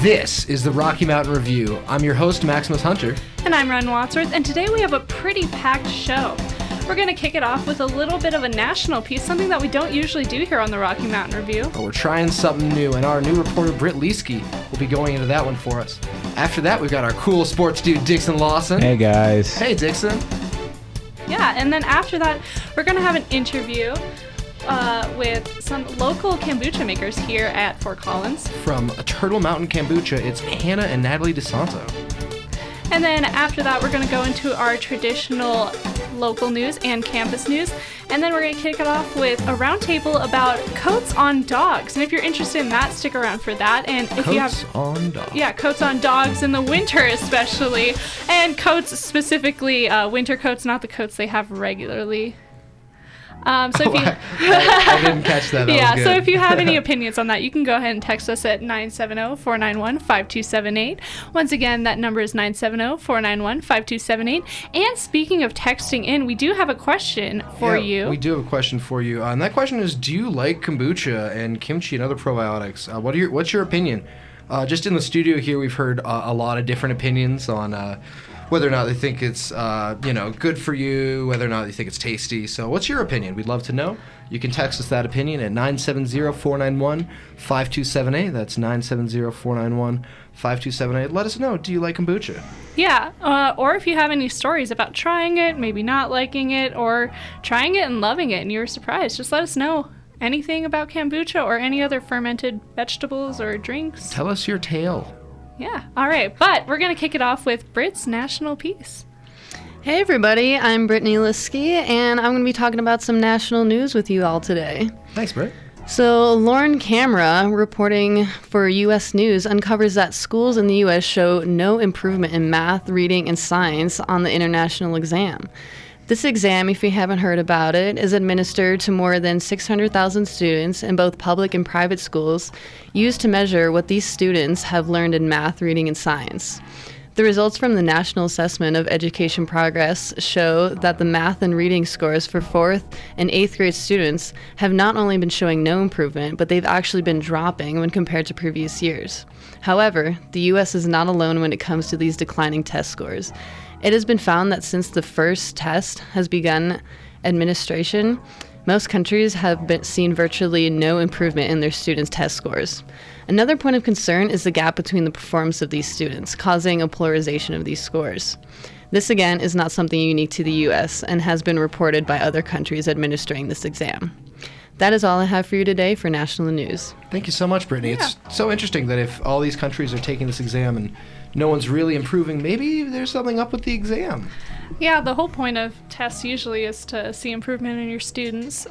This is the Rocky Mountain Review. I'm your host, Maximus Hunter. And I'm Ren Wadsworth, and today we have a pretty packed show. We're going to kick it off with a little bit of a national piece, something that we don't usually do here on the Rocky Mountain Review. But we're trying something new, and our new reporter, Britt Liske, will be going into that one for us. After that, we've got our cool sports dude, Dixon Lawson. Hey, guys. Hey, Dixon. Yeah, and then after that, we're going to have an interview with some local kombucha makers here at Fort Collins. From Turtle Mountain Kombucha, it's Hannah and Natalie DeSanto. And then after that, we're going to go into our traditional local news and campus news. And then we're going to kick it off with a roundtable about coats on dogs. And if you're interested in that, stick around for that. And if you have coats on dogs. Yeah, coats on dogs in the winter especially. And coats specifically, winter coats, not the coats they have regularly. I didn't catch that. Yeah, so if you have any opinions on that, you can go ahead and text us at 970-491-5278. Once again, that number is 970-491-5278. And speaking of texting in, we do have a question for you. We do have a question for you. And that question is, do you like kombucha and kimchi and other probiotics? What's your opinion? Just in the studio here, we've heard a lot of different opinions on whether or not they think it's good for you, whether or not they think it's tasty. So what's your opinion? We'd love to know. You can text us that opinion at 970-491-5278. That's 970-491-5278. Let us know, do you like kombucha? Yeah, or if you have any stories about trying it, maybe not liking it, or trying it and loving it and you were surprised, just let us know. Anything about kombucha or any other fermented vegetables or drinks. Tell us your tale. Yeah, all right, but we're going to kick it off with Britt's National Piece. Hey, everybody, I'm Brittany Liske, and I'm going to be talking about some national news with you all today. Thanks, Britt. So Lauren Camera, reporting for U.S. News, uncovers that schools in the U.S. show no improvement in math, reading, and science on the international exam. This exam, if you haven't heard about it, is administered to more than 600,000 students in both public and private schools, used to measure what these students have learned in math, reading, and science. The results from the National Assessment of Education Progress show that the math and reading scores for 4th and 8th grade students have not only been showing no improvement, but they've actually been dropping when compared to previous years. However, the U.S. is not alone when it comes to these declining test scores. It has been found that since the first test has begun administration, most countries have seen virtually no improvement in their students' test scores. Another point of concern is the gap between the performance of these students, causing a polarization of these scores. This, again, is not something unique to the U.S. and has been reported by other countries administering this exam. That is all I have for you today for National News. Thank you so much, Brittany. Yeah. It's so interesting that if all these countries are taking this exam and no one's really improving, maybe there's something up with the exam. Yeah, the whole point of tests usually is to see improvement in your students.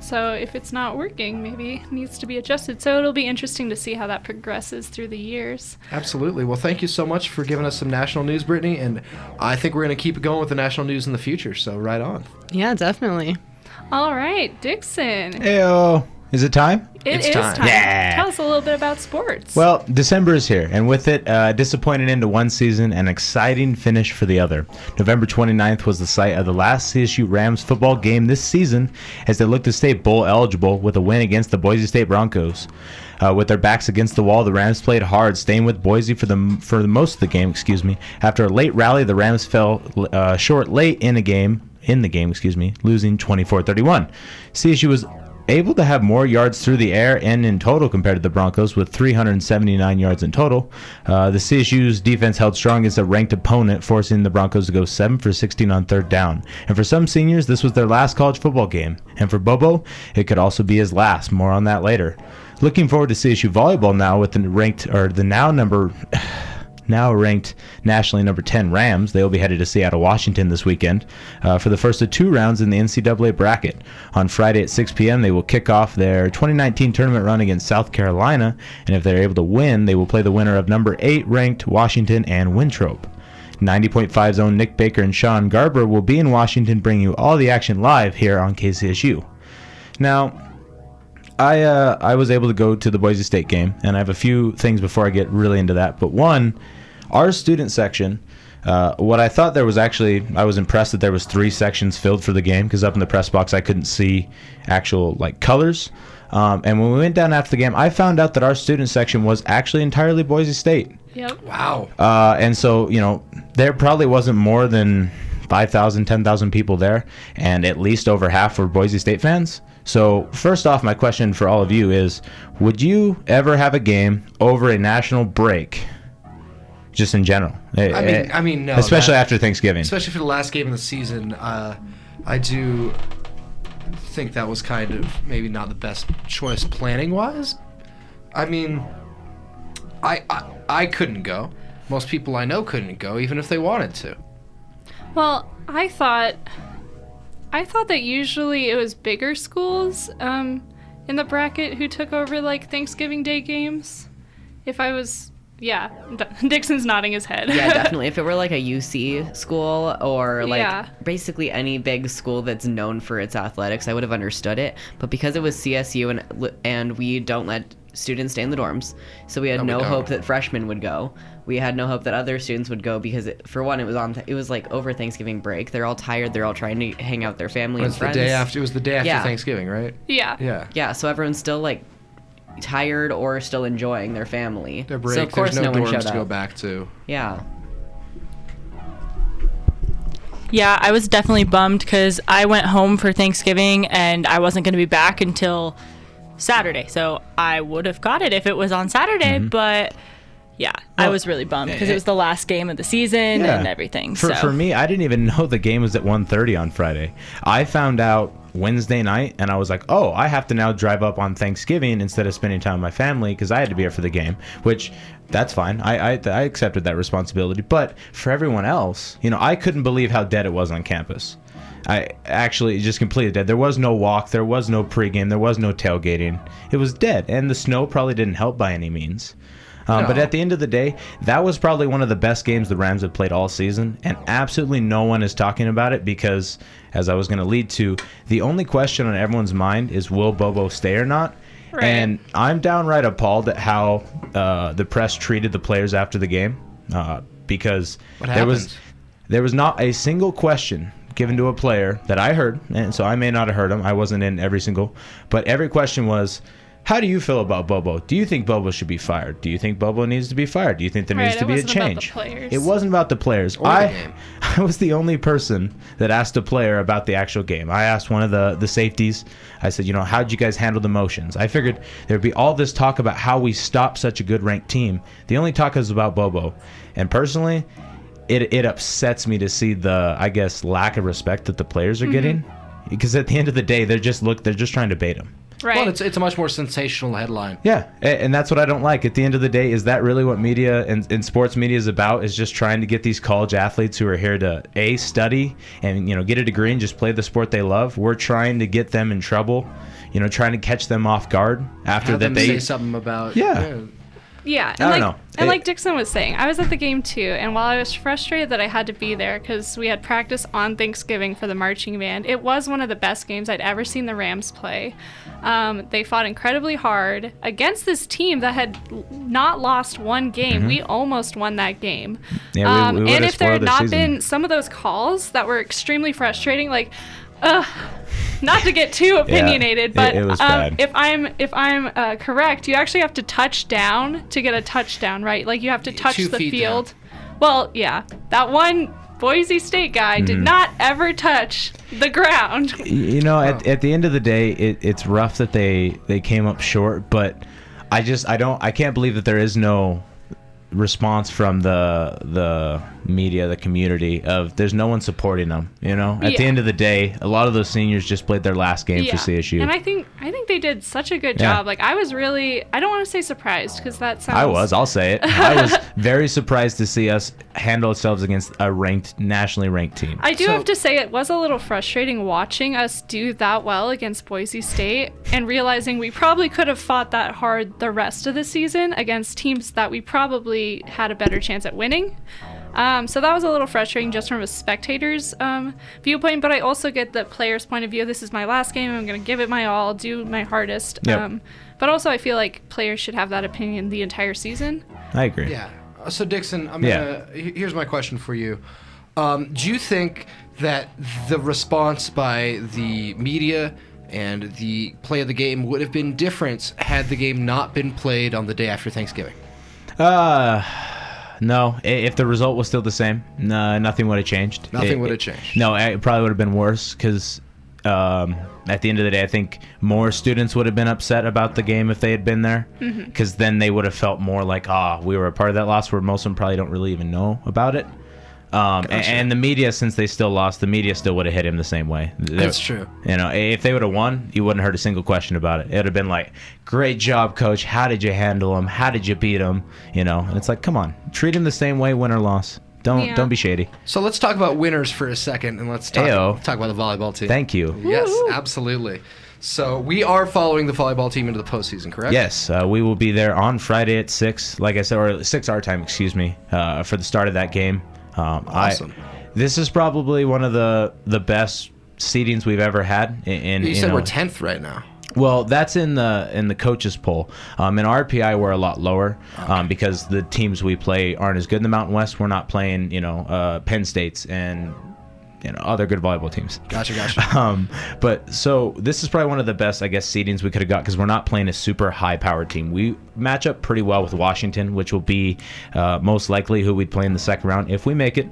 So if it's not working, maybe it needs to be adjusted. So it'll be interesting to see how that progresses through the years. Absolutely. Well, thank you so much for giving us some national news, Brittany. And I think we're going to keep going with the national news in the future. So right on. Yeah, definitely. All right, Dixon. Heyo. Is it time? It's time. Yeah. Tell us a little bit about sports. Well, December is here, and with it, a disappointing end to one season and exciting finish for the other. November 29th was the site of the last CSU Rams football game this season as they look to stay bowl eligible with a win against the Boise State Broncos. With their backs against the wall, the Rams played hard, staying with Boise for the most of the game. After a late rally, the Rams fell short late in the game, losing 24-31. CSU was able to have more yards through the air and in total compared to the Broncos with 379 yards in total. The CSU's defense held strong against a ranked opponent, forcing the Broncos to go 7 for 16 on third down. And for some seniors, this was their last college football game. And for Bobo, it could also be his last. More on that later. Looking forward to CSU volleyball now with the now ranked nationally number 10 Rams. They'll be headed to Seattle, Washington this weekend for the first of two rounds in the NCAA bracket. On Friday at 6 p.m., they will kick off their 2019 tournament run against South Carolina, and if they're able to win, they will play the winner of number 8 ranked Washington and Winthrop. 90.5's own Nick Baker and Sean Garber will be in Washington, bringing you all the action live here on KCSU. Now, I was able to go to the Boise State game, and I have a few things before I get really into that. But one, our student section What I thought there was actually, I was impressed that there was three sections filled for the game, because up in the press box I couldn't see actual like colors. And when we went down after the game, I found out that our student section was actually entirely Boise State. Yep. Wow. And so, you know, there probably wasn't more than 5,000, 10,000 people there, and at least over half were Boise State fans. So first off, my question for all of you is, would you ever have a game over a national break? Just in general. I mean, no. Especially after Thanksgiving. Especially for the last game of the season, I do think that was kind of maybe not the best choice planning-wise. I mean, I couldn't go. Most people I know couldn't go, even if they wanted to. Well, I thought that usually it was bigger schools in the bracket who took over like Thanksgiving Day games. If I was. Yeah, Dixon's nodding his head. Yeah, definitely. If it were like a UC school or like basically any big school that's known for its athletics, I would have understood it. But because it was CSU and we don't let students stay in the dorms, so we had no hope that freshmen would go. We had no hope that other students would go because, it was like over Thanksgiving break. They're all tired. They're all trying to hang out with their family and friends. It was the day after Thanksgiving, right? Yeah. So everyone's still like tired or still enjoying their family. Their break. So of course no one showed up. There's no dorms to go back to. Yeah. Yeah, I was definitely bummed because I went home for Thanksgiving and I wasn't going to be back until Saturday. So I would have got it if it was on Saturday, but yeah, I was really bummed because it was the last game of the season and everything. For me, I didn't even know the game was at 1:30 on Friday. I found out Wednesday night, and I was like, oh, I have to now drive up on Thanksgiving instead of spending time with my family because I had to be here for the game, which that's fine. I accepted that responsibility. But for everyone else, you know, I couldn't believe how dead it was on campus. I actually just completely dead. There was no walk. There was no pregame. There was no tailgating. It was dead. And the snow probably didn't help by any means. But at the end of the day, that was probably one of the best games the Rams have played all season, and absolutely no one is talking about it because, as I was going to lead to, the only question on everyone's mind is, will Bobo stay or not? Right. And I'm downright appalled at how the press treated the players after the game because there was not a single question given to a player that I heard, and so I may not have heard them. I wasn't in every single, but every question was, how do you feel about Bobo? Do you think Bobo should be fired? Do you think Bobo needs to be fired? Do you think there needs to be a change? It wasn't about the players. I was the only person that asked a player about the actual game. I asked one of the safeties. I said, you know, how did you guys handle the motions? I figured there'd be all this talk about how we stopped such a good ranked team. The only talk is about Bobo. And personally, it upsets me to see the, I guess, lack of respect that the players are getting. Because at the end of the day, they're just trying to bait him. Right. Well, it's a much more sensational headline. Yeah, and that's what I don't like. At the end of the day, is that really what media and sports media is about? Is just trying to get these college athletes who are here to A, study and, you know, get a degree and just play the sport they love. We're trying to get them in trouble, you know, trying to catch them off guard after that they say something about. Yeah, and I don't know. And like Dixon was saying, I was at the game too, and while I was frustrated that I had to be there because we had practice on Thanksgiving for the marching band, it was one of the best games I'd ever seen the Rams play. They fought incredibly hard against this team that had not lost one game. We almost won that game. Yeah, we and if there had not been some of those calls that were extremely frustrating, like, not to get too opinionated, but it was bad. If I'm correct, you actually have to touch down to get a touchdown, right? Like you have to touch the field. Down. Well, yeah, that one Boise State guy did not ever touch the ground. You know, at the end of the day, it's rough that they came up short, but I can't believe that there is no response from the media, the community, of there's no one supporting them, you know? At the end of the day, a lot of those seniors just played their last game for CSU. And I think they did such a good job. Like, I was really, I don't want to say surprised, because that sounds... I'll say it. I was very surprised to see us handle ourselves against a nationally ranked team. I do have to say it was a little frustrating watching us do that well against Boise State and realizing we probably could have fought that hard the rest of the season against teams that we probably had a better chance at winning. So that was a little frustrating just from a spectator's viewpoint, but I also get the player's point of view. This is my last game. I'm going to give it my all, do my hardest. But also I feel like players should have that opinion the entire season. I agree. Yeah. So Dixon, here's my question for you. Do you think that the response by the media and the play of the game would have been different had the game not been played on the day after Thanksgiving? No. If the result was still the same, nothing would have changed. Nothing would have changed. No, it probably would have been worse because at the end of the day, I think more students would have been upset about the game if they had been there, because then they would have felt more like, we were a part of that loss, where most of them probably don't really even know about it. Gotcha. And the media, since they still lost, the media still would have hit him the same way. That's true. You know, if they would have won, you wouldn't have heard a single question about it. It would have been like, great job, coach. How did you handle him? How did you beat him? You know, and it's like, come on. Treat him the same way, win or loss. Don't be shady. So let's talk about winners for a second, and let's talk about the volleyball team. Thank you. Yes, absolutely. So we are following the volleyball team into the postseason, correct? Yes, we will be there on Friday at 6, like I said, or 6 our time, excuse me, for the start of that game. Awesome. This is probably one of the best seedings we've ever had. You said we're 10th right now. Well, that's in the coaches poll. In RPI, we're a lot lower because the teams we play aren't as good in the Mountain West. We're not playing, Penn States and other good volleyball teams. Gotcha. But so this is probably one of the best, I guess, seedings we could have got because we're not playing a super high-powered team. We match up pretty well with Washington, which will be most likely who we'd play in the second round if we make it,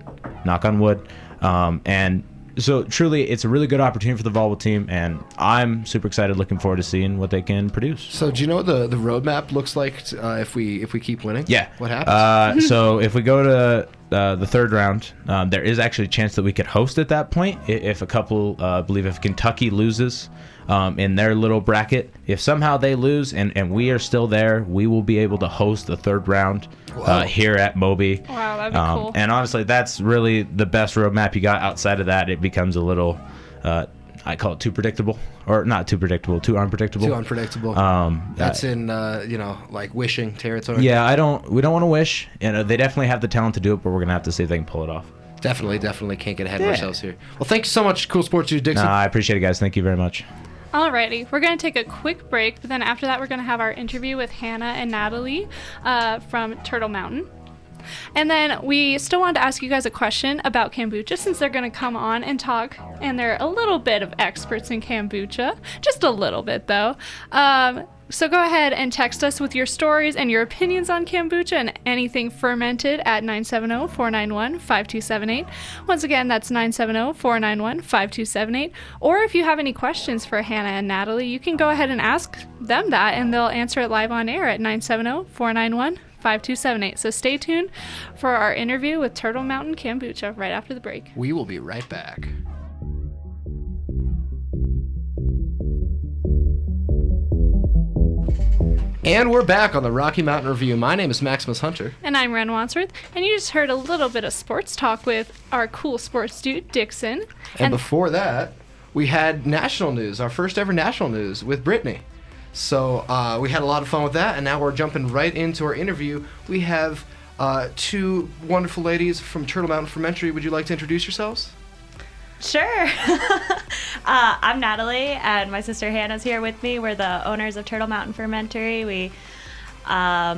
knock on wood. And so truly, it's a really good opportunity for the volleyball team, and I'm super excited, looking forward to seeing what they can produce. So do you know what the roadmap looks like if we keep winning? Yeah. What happens? So if we go to... the third round, there is actually a chance that we could host at that point if a couple, I believe if Kentucky loses in their little bracket, if somehow they lose and we are still there, we will be able to host the third round here at Moby. Wow, that'd be cool. And honestly, that's really the best roadmap you got. Outside of that, it becomes a little, I call it too predictable, or not too predictable, too unpredictable. Too unpredictable. That's in, like wishing territory. Yeah, we don't want to wish. They definitely have the talent to do it, but we're going to have to see if they can pull it off. Definitely can't get ahead of ourselves here. Well, thank you so much, Cool Sports News, Dixon. I appreciate it, guys. Thank you very much. Alrighty, we're going to take a quick break, but then after that, we're going to have our interview with Hannah and Natalie from Turtle Mountain. And then we still wanted to ask you guys a question about kombucha, since they're going to come on and talk, and they're a little bit of experts in kombucha, just a little bit though. So go ahead and text us with your stories and your opinions on kombucha and anything fermented at 970-491-5278. Once again, that's 970-491-5278. Or if you have any questions for Hannah and Natalie, you can go ahead and ask them that, and they'll answer it live on air at 970-491-5278. So stay tuned for our interview with Turtle Mountain Kombucha right after the break. We will be right back. And we're back on the Rocky Mountain Review. My name is Maximus Hunter. And I'm Ren Wadsworth. And you just heard a little bit of sports talk with our cool sports dude, Dixon. And before that, we had national news, our first ever national news with Brittany. So we had a lot of fun with that, and now we're jumping right into our interview. We have two wonderful ladies from Turtle Mountain Fermentary. Would you like to introduce yourselves? Sure. I'm Natalie, and my sister Hannah's here with me. We're the owners of Turtle Mountain Fermentary. We kind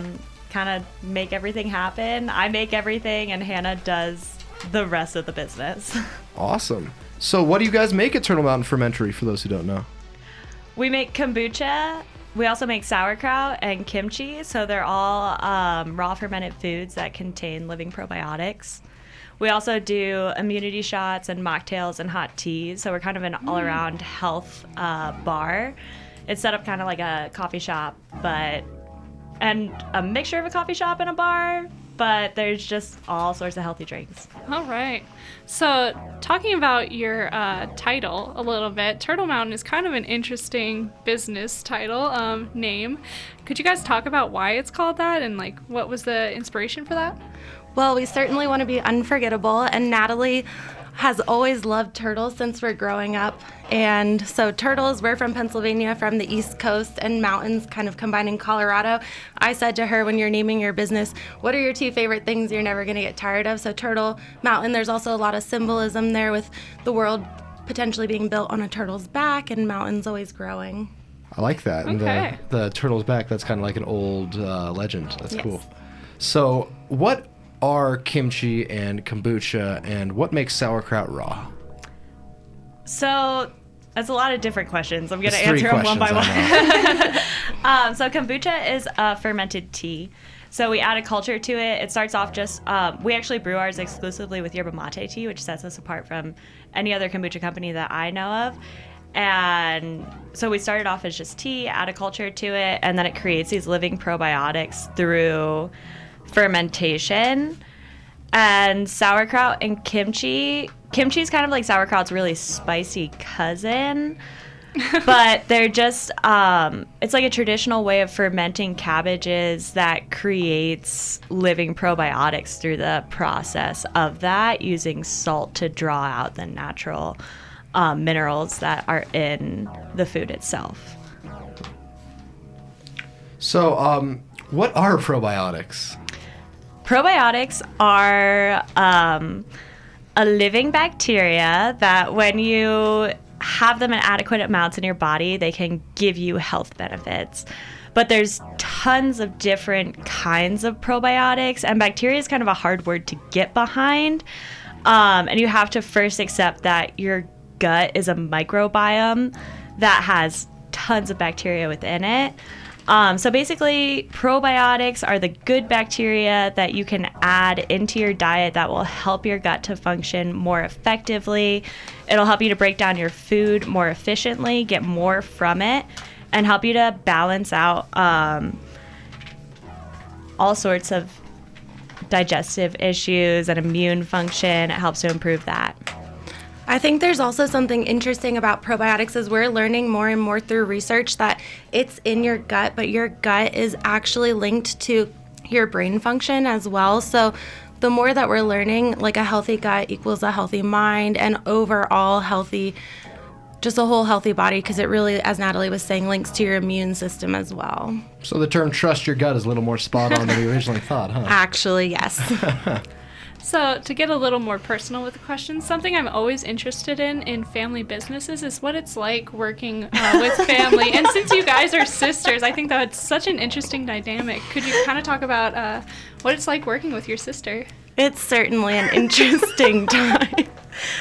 of make everything happen. I make everything, and Hannah does the rest of the business. Awesome. So what do you guys make at Turtle Mountain Fermentary, for those who don't know? We make kombucha. We also make sauerkraut and kimchi. So they're all raw fermented foods that contain living probiotics. We also do immunity shots and mocktails and hot teas. So we're kind of an all-around health bar. It's set up kind of like a coffee shop, and a mixture of a coffee shop and a bar. But there's just all sorts of healthy drinks. All right. So talking about your title a little bit, Turtle Mountain is kind of an interesting business title name. Could you guys talk about why it's called that and like what was the inspiration for that? Well, we certainly want to be unforgettable, and Natalie has always loved turtles since we're growing up. And so turtles, we're from Pennsylvania, from the East Coast, and mountains kind of combined in Colorado. I said to her when you're naming your business, what are your two favorite things you're never going to get tired of? So Turtle Mountain, there's also a lot of symbolism there with the world potentially being built on a turtle's back and mountains always growing. I like that. Okay. And the turtle's back, that's kind of like an old legend. That's cool. So What are kimchi and kombucha, and what makes sauerkraut raw? So that's a lot of different questions. I'm going to answer them one by one. So kombucha is a fermented tea. So we add a culture to it. It starts off just, we actually brew ours exclusively with yerba mate tea, which sets us apart from any other kombucha company that I know of. And so we started off as just tea, add a culture to it, and then it creates these living probiotics through fermentation. And sauerkraut and kimchi, kimchi is kind of like sauerkraut's really spicy cousin. But they're just, it's like a traditional way of fermenting cabbages that creates living probiotics through the process of that, using salt to draw out the natural minerals that are in the food itself. So what are probiotics? Probiotics are a living bacteria that when you have them in adequate amounts in your body, they can give you health benefits. But there's tons of different kinds of probiotics, and bacteria is kind of a hard word to get behind. And you have to first accept that your gut is a microbiome that has tons of bacteria within it. So basically, probiotics are the good bacteria that you can add into your diet that will help your gut to function more effectively. It'll help you to break down your food more efficiently, get more from it, and help you to balance out all sorts of digestive issues and immune function. It helps to improve that. I think there's also something interesting about probiotics is we're learning more and more through research that it's in your gut, but your gut is actually linked to your brain function as well. So the more that we're learning, like a healthy gut equals a healthy mind and overall healthy, just a whole healthy body, because it really, as Natalie was saying, links to your immune system as well. So the term trust your gut is a little more spot on than we originally thought, huh? Actually, yes. So to get a little more personal with the question, something I'm always interested in family businesses is what it's like working with family. And since you guys are sisters, I think that's such an interesting dynamic. Could you kind of talk about what it's like working with your sister? It's certainly an interesting time.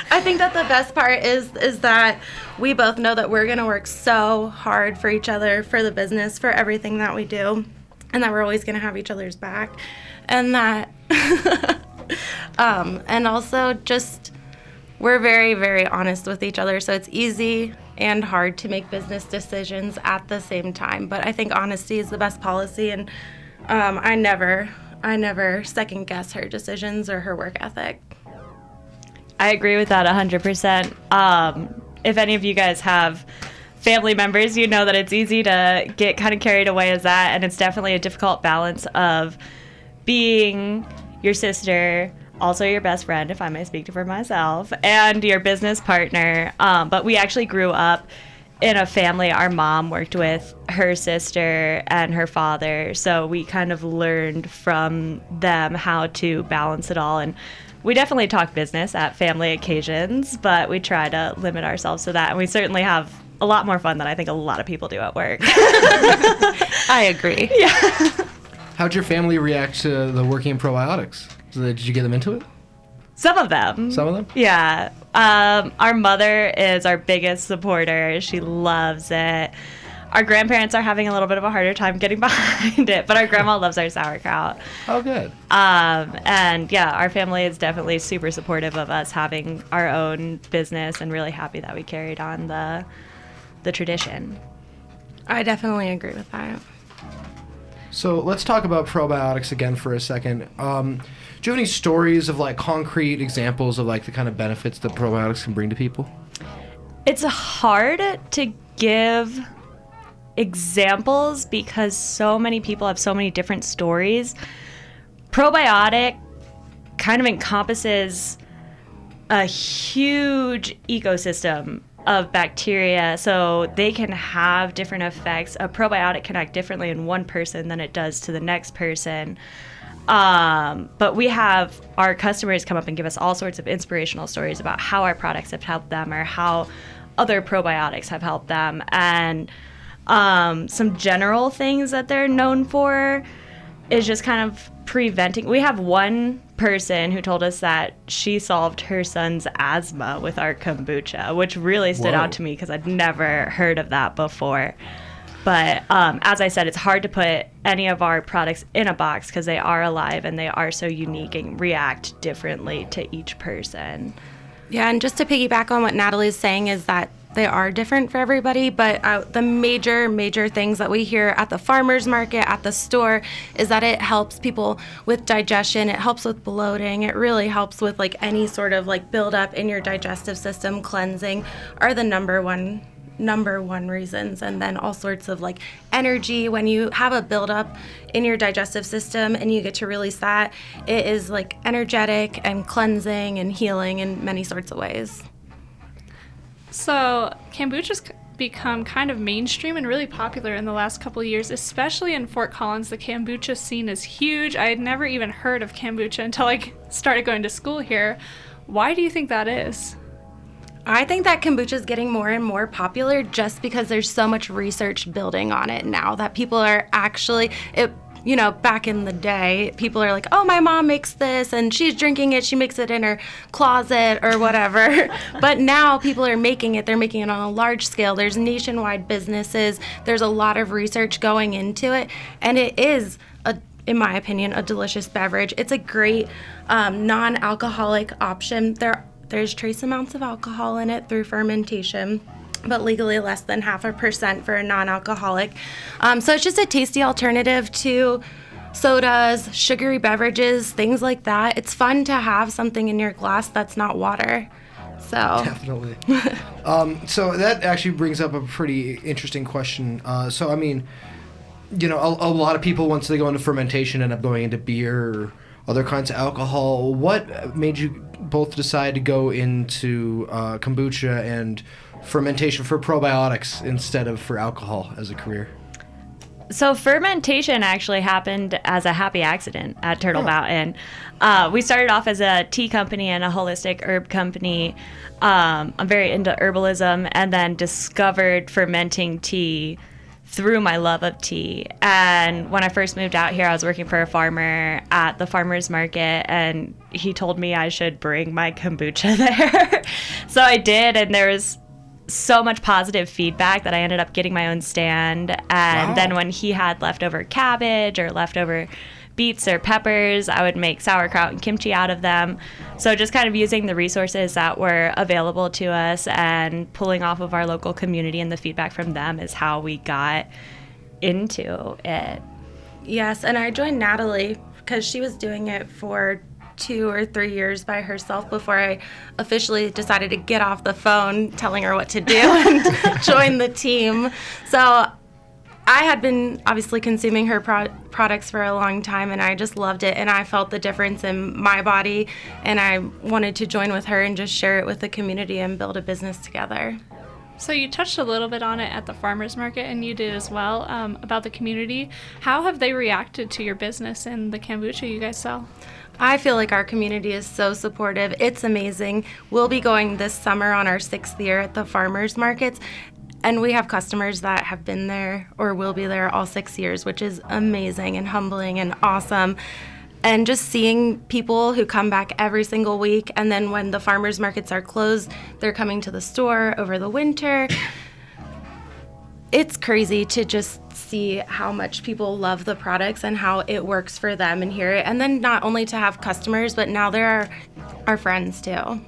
I think that the best part is that we both know that we're going to work so hard for each other, for the business, for everything that we do, and that we're always going to have each other's back. And that... and also just we're very, very honest with each other, so it's easy and hard to make business decisions at the same time. But I think honesty is the best policy, and I never second guess her decisions or her work ethic. I agree with that 100%. If any of you guys have family members, you know that it's easy to get kind of carried away as that, and it's definitely a difficult balance of being your sister, also your best friend, if I may speak for myself, and your business partner. But we actually grew up in a family. Our mom worked with her sister and her father, so we kind of learned from them how to balance it all. And we definitely talk business at family occasions, but we try to limit ourselves to that. And we certainly have a lot more fun than I think a lot of people do at work. I agree. Yeah. How'd your family react to the working in probiotics? Did you get them into it? Some of them? Yeah. Our mother is our biggest supporter. She loves it. Our grandparents are having a little bit of a harder time getting behind it, but our grandma loves our sauerkraut. Oh, good. And yeah, our family is definitely super supportive of us having our own business and really happy that we carried on the tradition. I definitely agree with that. So let's talk about probiotics again for a second. Do you have any stories of like concrete examples of like the kind of benefits that probiotics can bring to people? It's hard to give examples because so many people have so many different stories. Probiotic kind of encompasses a huge ecosystem of bacteria, so they can have different effects. A probiotic can act differently in one person than it does to the next person. But we have our customers come up and give us all sorts of inspirational stories about how our products have helped them or how other probiotics have helped them. And some general things that they're known for is just kind of preventing. We have one person who told us that she solved her son's asthma with our kombucha, which really stood out to me because I'd never heard of that before. But as I said, it's hard to put any of our products in a box because they are alive and they are so unique and react differently to each person. Yeah, and just to piggyback on what Natalie's saying is that they are different for everybody, but the major things that we hear at the farmer's market, at the store, is that it helps people with digestion, it helps with bloating, it really helps with like any sort of like buildup in your digestive system. Cleansing are the number one reasons, and then all sorts of like energy. When you have a buildup in your digestive system and you get to release that, it is like energetic and cleansing and healing in many sorts of ways. So kombucha's become kind of mainstream and really popular in the last couple of years, especially in Fort Collins. The kombucha scene is huge. I had never even heard of kombucha until I started going to school here. Why do you think that is? I think that kombucha is getting more and more popular just because there's so much research building on it now that people are actually, you know, back in the day, people are like, oh, my mom makes this and she's drinking it. She makes it in her closet or whatever. But now people are making it. They're making it on a large scale. There's nationwide businesses. There's a lot of research going into it. And it is, in my opinion, a delicious beverage. It's a great non-alcoholic option. There's trace amounts of alcohol in it through fermentation, but legally less than 0.5% for a non-alcoholic. So it's just a tasty alternative to sodas, sugary beverages, things like that. It's fun to have something in your glass that's not water. So definitely. So that actually brings up a pretty interesting question. So I mean, you know, a lot of people once they go into fermentation end up going into beer or other kinds of alcohol. What made you both decide to go into kombucha and fermentation for probiotics instead of for alcohol as a career? So fermentation actually happened as a happy accident at Turtle Mountain. We started off as a tea company and a holistic herb company. I'm very into herbalism, and then discovered fermenting tea through my love of tea. And when I first moved out here, I was working for a farmer at the farmer's market, and he told me I should bring my kombucha there. So I did, and there was so much positive feedback that I ended up getting my own stand. And then when he had leftover cabbage or leftover beets or peppers, I would make sauerkraut and kimchi out of them. So just kind of using the resources that were available to us and pulling off of our local community and the feedback from them is how we got into it. Yes, and I joined Natalie because she was doing it for 2 or 3 years by herself before I officially decided to get off the phone telling her what to do and join the team. So I had been obviously consuming her products for a long time, and I just loved it, and I felt the difference in my body, and I wanted to join with her and just share it with the community and build a business together. So you touched a little bit on it at the farmers market, and you did as well, about the community. How have they reacted to your business and the kombucha you guys sell? I feel like our community is so supportive. It's amazing. We'll be going this summer on our 6th year at the farmers markets. And we have customers that have been there or will be there all 6 years, which is amazing and humbling and awesome. And just seeing people who come back every single week, and then when the farmers markets are closed, they're coming to the store over the winter. It's crazy to just see how much people love the products and how it works for them and hear it. And then not only to have customers, but now they're our friends too.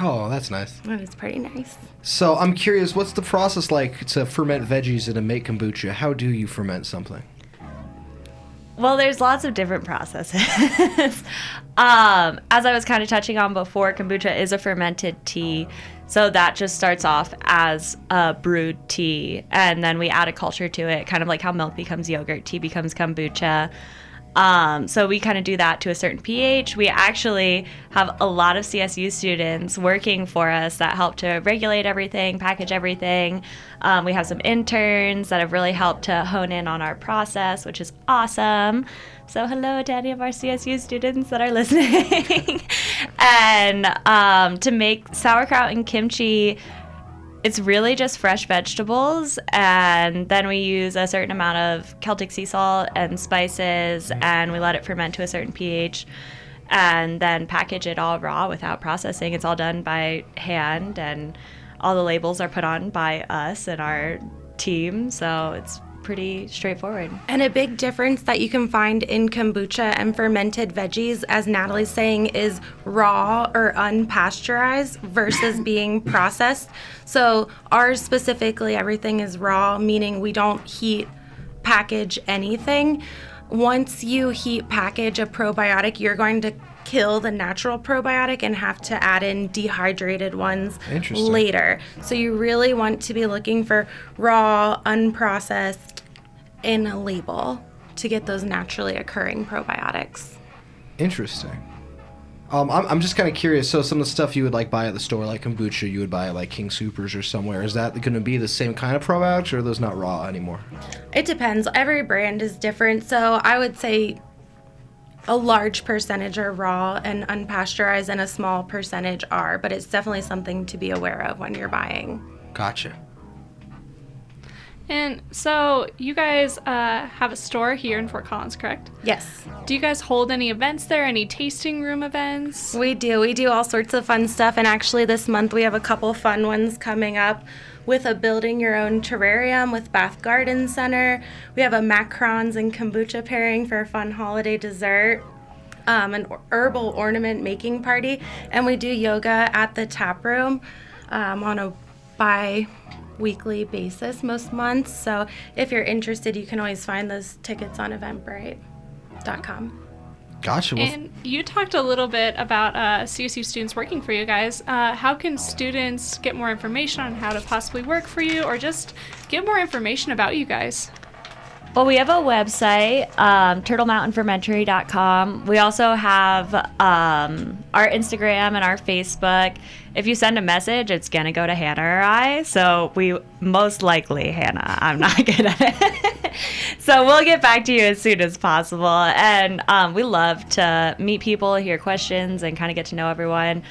Oh, that's nice. That is pretty nice. So I'm curious, what's the process like to ferment veggies and to make kombucha? How do you ferment something? Well, there's lots of different processes. As I was kind of touching on before, kombucha is a fermented tea. So that just starts off as a brewed tea, and then we add a culture to it, kind of like how milk becomes yogurt, tea becomes kombucha. So we kind of do that to a certain pH. We actually have a lot of CSU students working for us that help to regulate everything, package everything. We have some interns that have really helped to hone in on our process, which is awesome. So hello to any of our CSU students that are listening. And to make sauerkraut and kimchi, It's really just fresh vegetables, and then we use a certain amount of Celtic sea salt and spices, and we let it ferment to a certain pH, and then package it all raw without processing. It's all done by hand, and all the labels are put on by us and our team, so it's pretty straightforward. And a big difference that you can find in kombucha and fermented veggies, as Natalie's saying, is raw or unpasteurized versus being processed. So ours specifically, everything is raw, meaning we don't heat package anything. Once you heat package a probiotic, you're going to kill the natural probiotic and have to add in dehydrated ones later. So you really want to be looking for raw, unprocessed in a label to get those naturally occurring probiotics. Interesting. I'm just kind of curious. So some of the stuff you would like buy at the store, like kombucha, you would buy at like King Soopers or somewhere. Is that going to be the same kind of probiotics, or are those not raw anymore? It depends. Every brand is different. So I would say a large percentage are raw and unpasteurized, and a small percentage are, but it's definitely something to be aware of when you're buying. Gotcha. And so you guys have a store here in Fort Collins, correct? Yes. Do you guys hold any events there, any tasting room events? We do. We do all sorts of fun stuff, and actually this month we have a couple fun ones coming up with a building your own terrarium with Bath Garden Center. We have a macarons and kombucha pairing for a fun holiday dessert, an herbal ornament making party, and we do yoga at the tap room on a bi-weekly basis most months. So if you're interested, you can always find those tickets on eventbrite.com. Gotcha. And you talked a little bit about CSU students working for you guys. How can students get more information on how to possibly work for you, or just get more information about you guys? Well, we have a website, turtlemountainfermentary.com. We also have our Instagram and our Facebook. If you send a message, it's going to go to Hannah or I. So we most likely, Hannah, I'm not good at it. So we'll get back to you as soon as possible. And we love to meet people, hear questions, and kind of get to know everyone.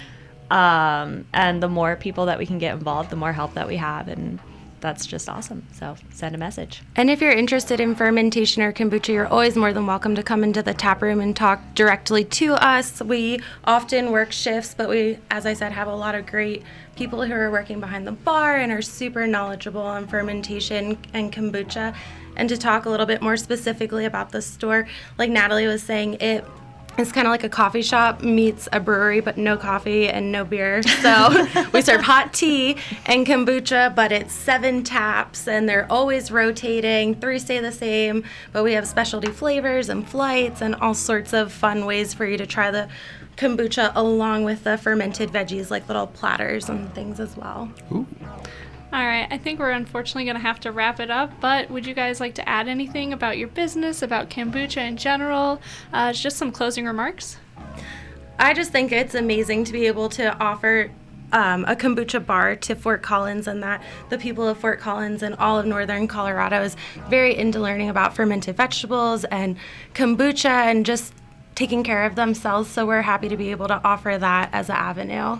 And the more people that we can get involved, the more help that we have, and that's just awesome. So send a message. And if you're interested in fermentation or kombucha, you're always more than welcome to come into the tap room and talk directly to us. We often work shifts, but we, as I said, have a lot of great people who are working behind the bar and are super knowledgeable on fermentation and kombucha. And to talk a little bit more specifically about the store, like Natalie was saying, it's kind of like a coffee shop meets a brewery, but no coffee and no beer. So we serve hot tea and kombucha, but it's 7 taps, and they're always rotating. 3 stay the same, but we have specialty flavors and flights and all sorts of fun ways for you to try the kombucha along with the fermented veggies, like little platters and things as well. Ooh. All right, I think we're unfortunately going to have to wrap it up, but would you guys like to add anything about your business, about kombucha in general, just some closing remarks? I just think it's amazing to be able to offer a kombucha bar to Fort Collins, and that the people of Fort Collins and all of northern Colorado is very into learning about fermented vegetables and kombucha and just taking care of themselves, so we're happy to be able to offer that as an avenue.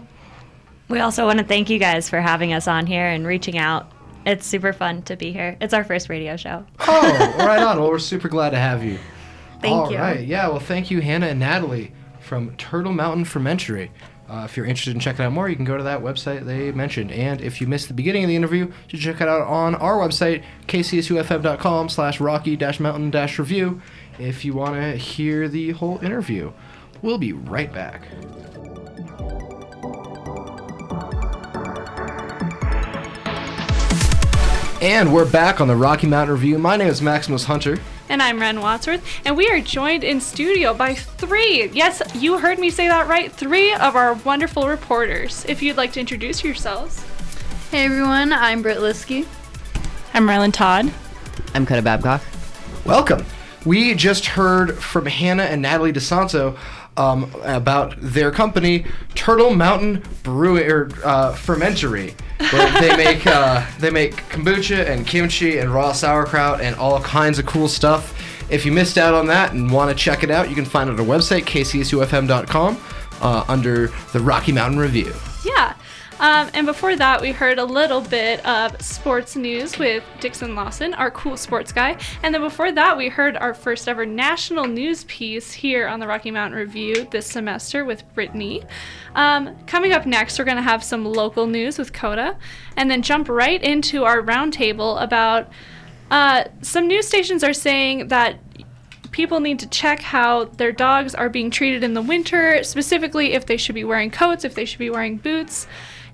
We also want to thank you guys for having us on here and reaching out. It's super fun to be here. It's our first radio show. Oh, right on. Well, we're super glad to have you. Thank you. All right. Yeah, well, thank you, Hannah and Natalie from Turtle Mountain Fermentary. If you're interested in checking out more, you can go to that website they mentioned. And if you missed the beginning of the interview, you should check it out on our website, kcsufm.com/rocky-mountain-review, if you want to hear the whole interview. We'll be right back. And we're back on the Rocky Mountain Review. My name is Maximus Hunter. And I'm Ren Wadsworth. And we are joined in studio by 3, yes, you heard me say that right, 3 of our wonderful reporters. If you'd like to introduce yourselves. Hey everyone, I'm Britt Liske. I'm Ryland Todd. I'm Coda Babcock. Welcome. We just heard from Hannah and Natalie DeSanto about their company, Turtle Mountain Fermentary. Where they make kombucha and kimchi and raw sauerkraut and all kinds of cool stuff. If you missed out on that and want to check it out, you can find it on our website, kcsufm.com, under the Rocky Mountain Review. Yeah. And before that, we heard a little bit of sports news with Dixon Lawson, our cool sports guy. And then before that, we heard our first ever national news piece here on the Rocky Mountain Review this semester with Brittany. Coming up next, we're going to have some local news with Coda, and then jump right into our roundtable about some news stations are saying that people need to check how their dogs are being treated in the winter, specifically if they should be wearing coats, if they should be wearing boots,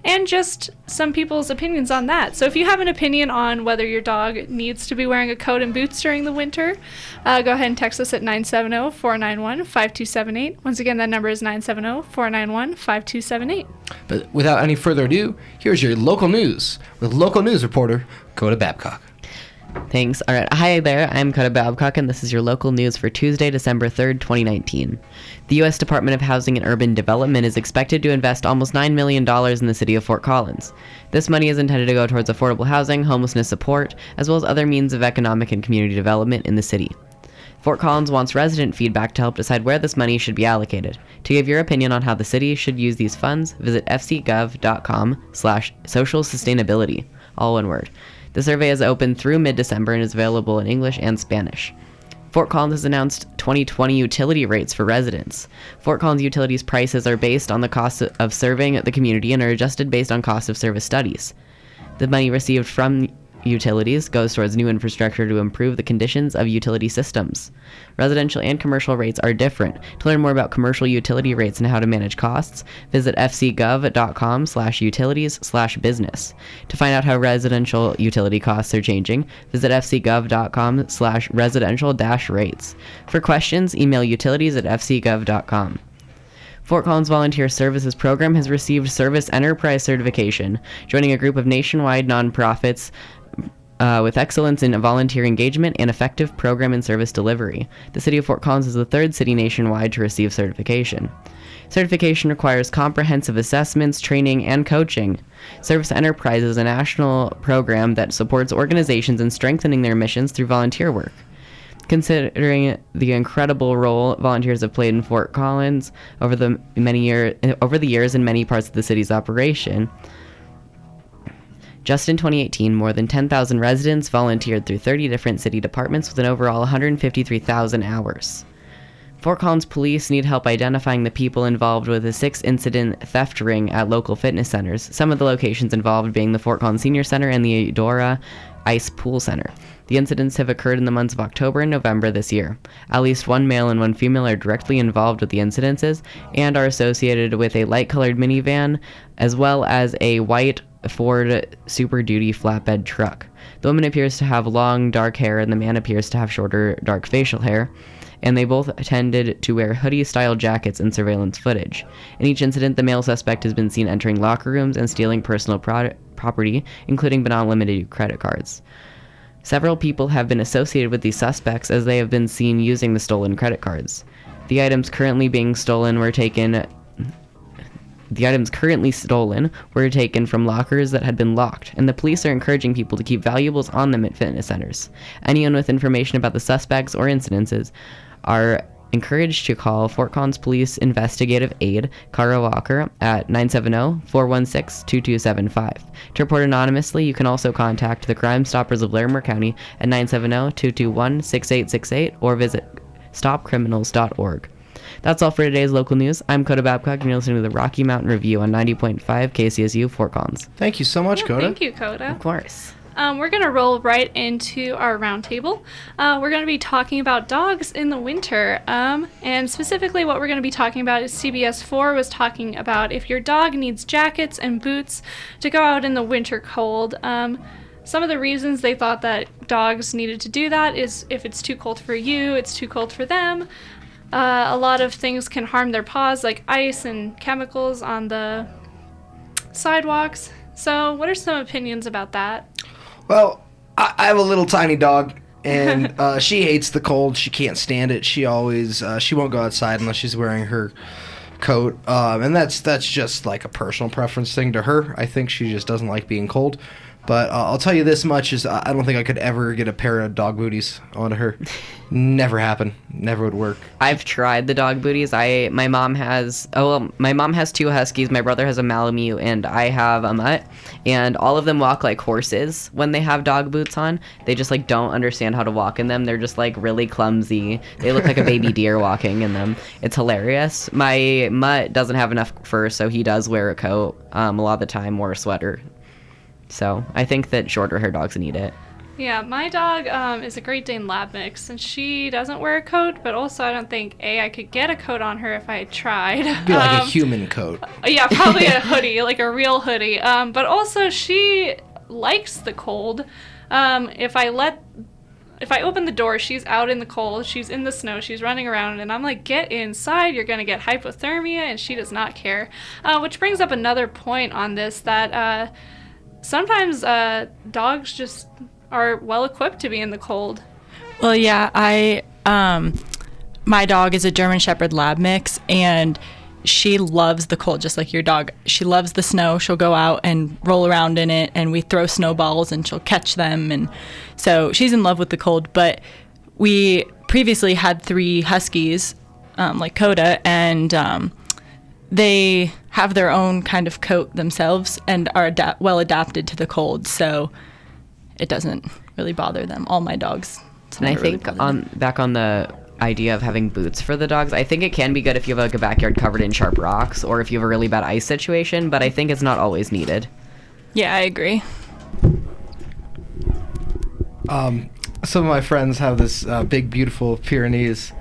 and just some people's opinions on that. So if you have an opinion on whether your dog needs to be wearing a coat and boots during the winter, go ahead and text us at 970-491-5278. Once again, that number is 970-491-5278. But without any further ado, here's your local news with local news reporter Coda Babcock. Thanks. All right. Hi there. I'm Coda Babcock, and this is your local news for Tuesday, December 3rd, 2019. The U.S. Department of Housing and Urban Development is expected to invest almost $9 million in the city of Fort Collins. This money is intended to go towards affordable housing, homelessness support, as well as other means of economic and community development in the city. Fort Collins wants resident feedback to help decide where this money should be allocated. To give your opinion on how the city should use these funds, visit fcgov.com/social sustainability, all one word. The survey is open through mid-December and is available in English and Spanish. Fort Collins has announced 2020 utility rates for residents. Fort Collins utilities prices are based on the cost of serving the community and are adjusted based on cost of service studies. The money received from utilities goes towards new infrastructure to improve the conditions of utility systems. Residential and commercial rates are different. To learn more about commercial utility rates and how to manage costs, visit fcgov.com/utilities/business. To find out how residential utility costs are changing, visit fcgov.com/residential-rates. For questions, email utilities@fcgov.com. Fort Collins Volunteer Services Program has received Service Enterprise Certification, joining a group of nationwide nonprofits with excellence in volunteer engagement and effective program and service delivery. The city of Fort Collins is the third city nationwide to receive certification. Certification requires comprehensive assessments, training, and coaching. Service Enterprise is a national program that supports organizations in strengthening their missions through volunteer work. Considering the incredible role volunteers have played in Fort Collins over the years in many parts of the city's operation, just in 2018, more than 10,000 residents volunteered through 30 different city departments with an overall 153,000 hours. Fort Collins police need help identifying the people involved with a 6-incident theft ring at local fitness centers, some of the locations involved being the Fort Collins Senior Center and the Eudora Ice Pool Center. The incidents have occurred in the months of October and November this year. At least one male and one female are directly involved with the incidences and are associated with a light-colored minivan as well as a white Ford Super Duty flatbed truck. The woman appears to have long, dark hair, and the man appears to have shorter, dark facial hair, and they both tended to wear hoodie-style jackets in surveillance footage. In each incident, the male suspect has been seen entering locker rooms and stealing personal property, including but not limited to credit cards. Several people have been associated with these suspects as they have been seen using the stolen credit cards. The items currently stolen were taken from lockers that had been locked, and the police are encouraging people to keep valuables on them at fitness centers. Anyone with information about the suspects or incidences are encouraged to call Fort Collins Police Investigative Aide Cara Walker at 970-416-2275. To report anonymously, you can also contact the Crime Stoppers of Larimer County at 970-221-6868 or visit stopcriminals.org. That's all for today's local news. I'm Coda Babcock, and you're listening to the Rocky Mountain Review on 90.5 KCSU Fort Collins. Thank you so much, Coda. Thank you, Coda. Of course. We're going to roll right into our roundtable. We're going to be talking about dogs in the winter, and specifically what we're going to be talking about is CBS 4 was talking about if your dog needs jackets and boots to go out in the winter cold. Some of the reasons they thought that dogs needed to do that is if it's too cold for you, it's too cold for them. A lot of things can harm their paws, like ice and chemicals on the sidewalks. So what are some opinions about that? Well, I have a little tiny dog, and she hates the cold. She can't stand it. She always she won't go outside unless she's wearing her coat, and that's just like a personal preference thing to her. I think she just doesn't like being cold. But I'll tell you this much, is I don't think I could ever get a pair of dog booties on her. Never happen. Never would work. I've tried the dog booties. My mom has two huskies, my brother has a Malamute, and I have a mutt. And all of them walk like horses when they have dog boots on. They just like don't understand how to walk in them. They're just like really clumsy. They look like a baby deer walking in them. It's hilarious. My mutt doesn't have enough fur, so he does wear a coat a lot of the time or a sweater. So I think that shorter hair dogs need it. Yeah, my dog is a Great Dane Lab Mix, and she doesn't wear a coat, but also I don't think, A, I could get a coat on her if I had tried. It'd be like a human coat. Yeah, probably a hoodie, like a real hoodie. But also she likes the cold. If I open the door, she's out in the cold, she's in the snow, she's running around, and I'm like, get inside, you're going to get hypothermia, and she does not care. Which brings up another point on this, that sometimes dogs just are well-equipped to be in the cold. Well, yeah, my dog is a German Shepherd Lab Mix, and she loves the cold, just like your dog. She loves the snow. She'll go out and roll around in it, and we throw snowballs, and she'll catch them. And so she's in love with the cold. But we previously had three huskies, like Coda, and they have their own kind of coat themselves and are well adapted to the cold. So it doesn't really bother them. All my dogs. And I think really back on the idea of having boots for the dogs, I think it can be good if you have like a backyard covered in sharp rocks or if you have a really bad ice situation, but I think it's not always needed. Yeah, I agree. Some of my friends have this big, beautiful Pyrenees,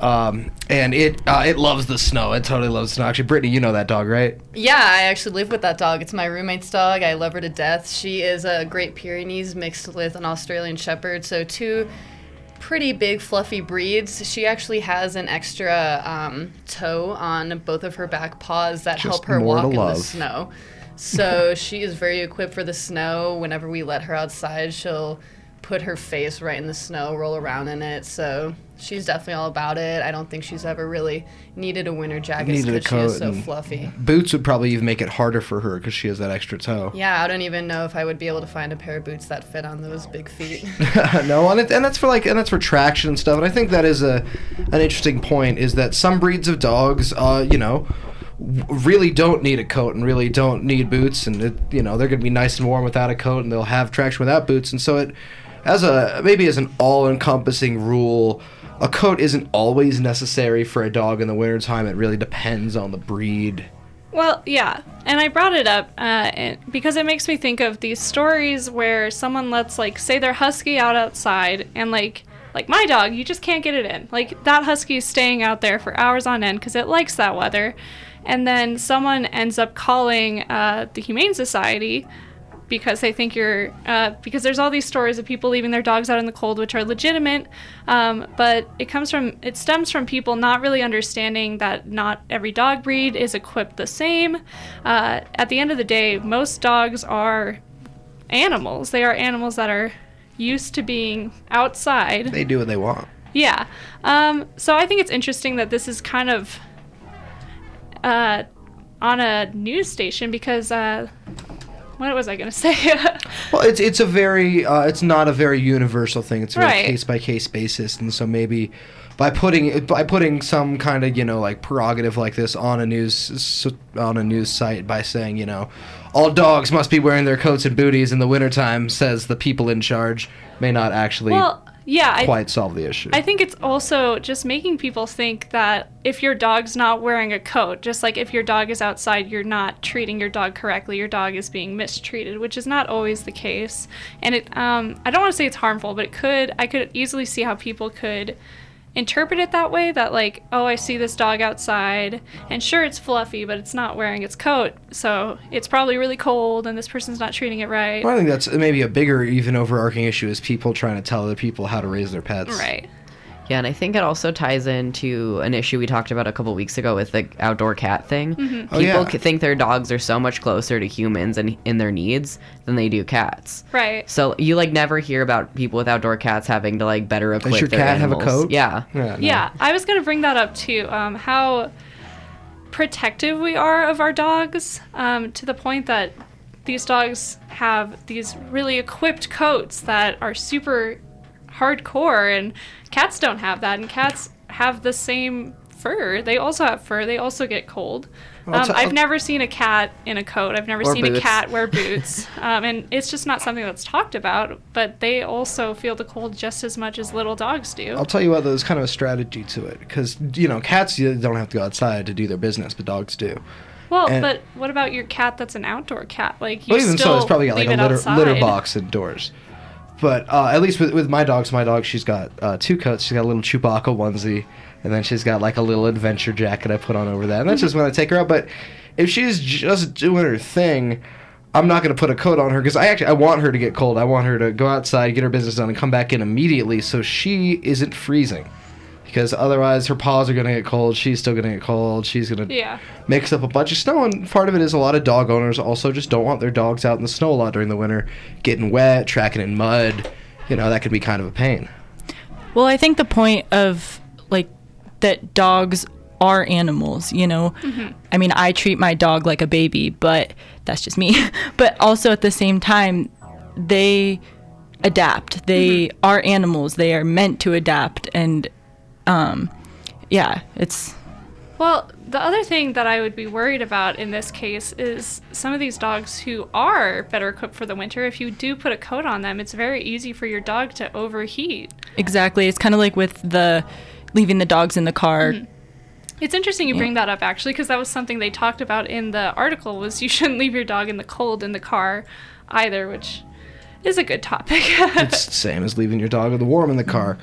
and it loves the snow. It totally loves snow. Actually, Brittany, you know that dog, right? Yeah, I actually live with that dog. It's my roommate's dog. I love her to death. She is a Great Pyrenees mixed with an Australian Shepherd, so two pretty big fluffy breeds. She actually has an extra toe on both of her back paws that help her walk in the snow. So she is very equipped for the snow. Whenever we let her outside, she'll put her face right in the snow, roll around in it. So she's definitely all about it. I don't think she's ever really needed a winter jacket because she is so fluffy. Boots would probably even make it harder for her because she has that extra toe. Yeah, I don't even know if I would be able to find a pair of boots that fit on those big feet. No, and that's for traction and stuff. And I think that is an interesting point, is that some breeds of dogs, really don't need a coat and really don't need boots, and they're going to be nice and warm without a coat, and they'll have traction without boots. And so as an all-encompassing rule, a coat isn't always necessary for a dog in the wintertime. It really depends on the breed. Well, yeah, and I brought it up because it makes me think of these stories where someone lets, like, say their husky out outside, and, like my dog, you just can't get it in. Like, that husky is staying out there for hours on end because it likes that weather. And then someone ends up calling the Humane Society because they think because there's all these stories of people leaving their dogs out in the cold, which are legitimate, but it stems from people not really understanding that not every dog breed is equipped the same. At the end of the day, most dogs are animals. They are animals that are used to being outside. They do what they want. Yeah. So I think it's interesting that this is kind of on a news station because... What was I going to say? Well, it's a very it's not a very universal thing. It's a very case by case basis, and so maybe by putting some kind of prerogative like this on a news site by saying all dogs must be wearing their coats and booties in the wintertime, says the people in charge, may not actually. Well, yeah, quite solve the issue. I think it's also just making people think that if your dog's not wearing a coat, just like if your dog is outside, you're not treating your dog correctly. Your dog is being mistreated, which is not always the case. And it, I don't want to say it's harmful, but I could easily see how people could interpret it that way, that like, oh, I see this dog outside, and sure, it's fluffy, but it's not wearing its coat, so it's probably really cold, and this person's not treating it right. Well, I think that's maybe a bigger, even overarching issue, is people trying to tell other people how to raise their pets. Right. Yeah, and I think it also ties into an issue we talked about a couple weeks ago with the outdoor cat thing. Mm-hmm. People think their dogs are so much closer to humans and in their needs than they do cats. Right. So you never hear about people with outdoor cats having to better equip their animals. Does your cat have a coat? Yeah. Yeah, no. Yeah, I was going to bring that up too. How protective we are of our dogs, to the point that These dogs have these really equipped coats that are super hardcore, and cats don't have that, and cats have the same fur. They also have fur. They also get cold. I've never seen a cat in a coat. I've never seen a cat wear boots. And it's just not something that's talked about, but they also feel the cold just as much as little dogs do. I'll tell you what, there's kind of a strategy to it, because, you know, cats don't have to go outside to do their business, but dogs do. Well, and, but what about your cat that's an outdoor cat? Like, you well, even still so, it's probably got like a litter box indoors. But at least with my dog, she's got two coats. She's got a little Chewbacca onesie, and then she's got like a little adventure jacket I put on over that. And that's just when I take her out. But if she's just doing her thing, I'm not going to put a coat on her, because I want her to get cold. I want her to go outside, get her business done, and come back in immediately so she isn't freezing. Because otherwise her paws are going to get cold, she's still going to get cold, she's going to mix up a bunch of snow. And part of it is a lot of dog owners also just don't want their dogs out in the snow a lot during the winter, getting wet, tracking in mud. You know, that could be kind of a pain. Well, I think the point of, like, that dogs are animals, you know. Mm-hmm. I mean, I treat my dog like a baby, but that's just me. But also at the same time, they adapt. They mm-hmm. are animals. They are meant to adapt, and it's... Well, the other thing that I would be worried about in this case is some of these dogs who are better equipped for the winter, if you do put a coat on them, it's very easy for your dog to overheat. Exactly. It's kind of like with the leaving the dogs in the car. Mm-hmm. It's interesting you bring that up, actually, because that was something they talked about in the article, was you shouldn't leave your dog in the cold in the car either, which is a good topic. It's the same as leaving your dog in the warm in the car.